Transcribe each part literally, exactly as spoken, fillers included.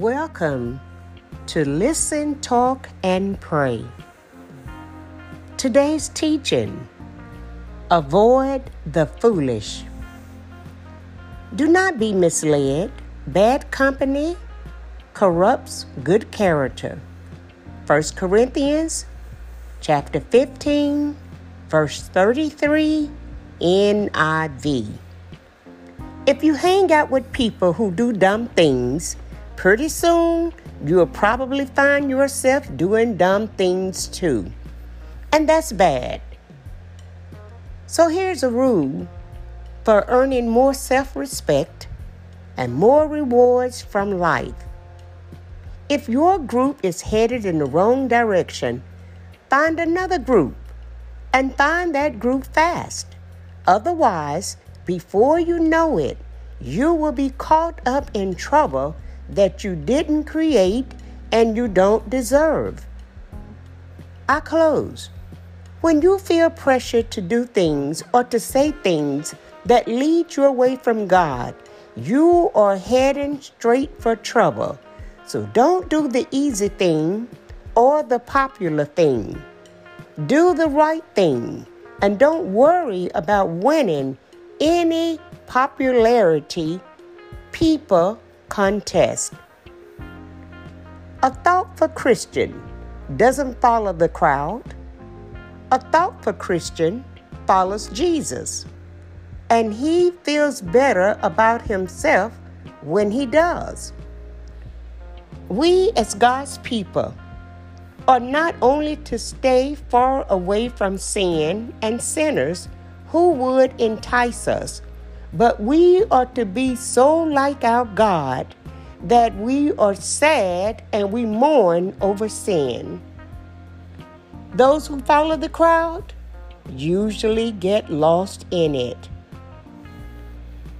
Welcome to Listen, Talk, and Pray. Today's teaching, avoid the foolish. Do not be misled. Bad company corrupts good character. First Corinthians chapter fifteen, verse thirty-three, N I V. If you hang out with people who do dumb things, pretty soon you'll probably find yourself doing dumb things too. And that's bad. So here's a rule for earning more self-respect and more rewards from life. If your group is headed in the wrong direction, find another group and find that group fast. Otherwise, before you know it, you will be caught up in trouble that you didn't create and you don't deserve. I close. When you feel pressure to do things or to say things that lead you away from God, you are heading straight for trouble. So don't do the easy thing or the popular thing. Do the right thing and don't worry about winning any popularity, people, contest. A thoughtful Christian doesn't follow the crowd. A thoughtful Christian follows Jesus, and he feels better about himself when he does. We as God's people are not only to stay far away from sin and sinners who would entice us, but we are to be so like our God that we are sad and we mourn over sin. Those who follow the crowd usually get lost in it.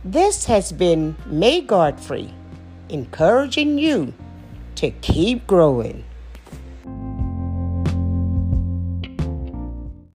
This has been May Godfrey encouraging you to keep growing.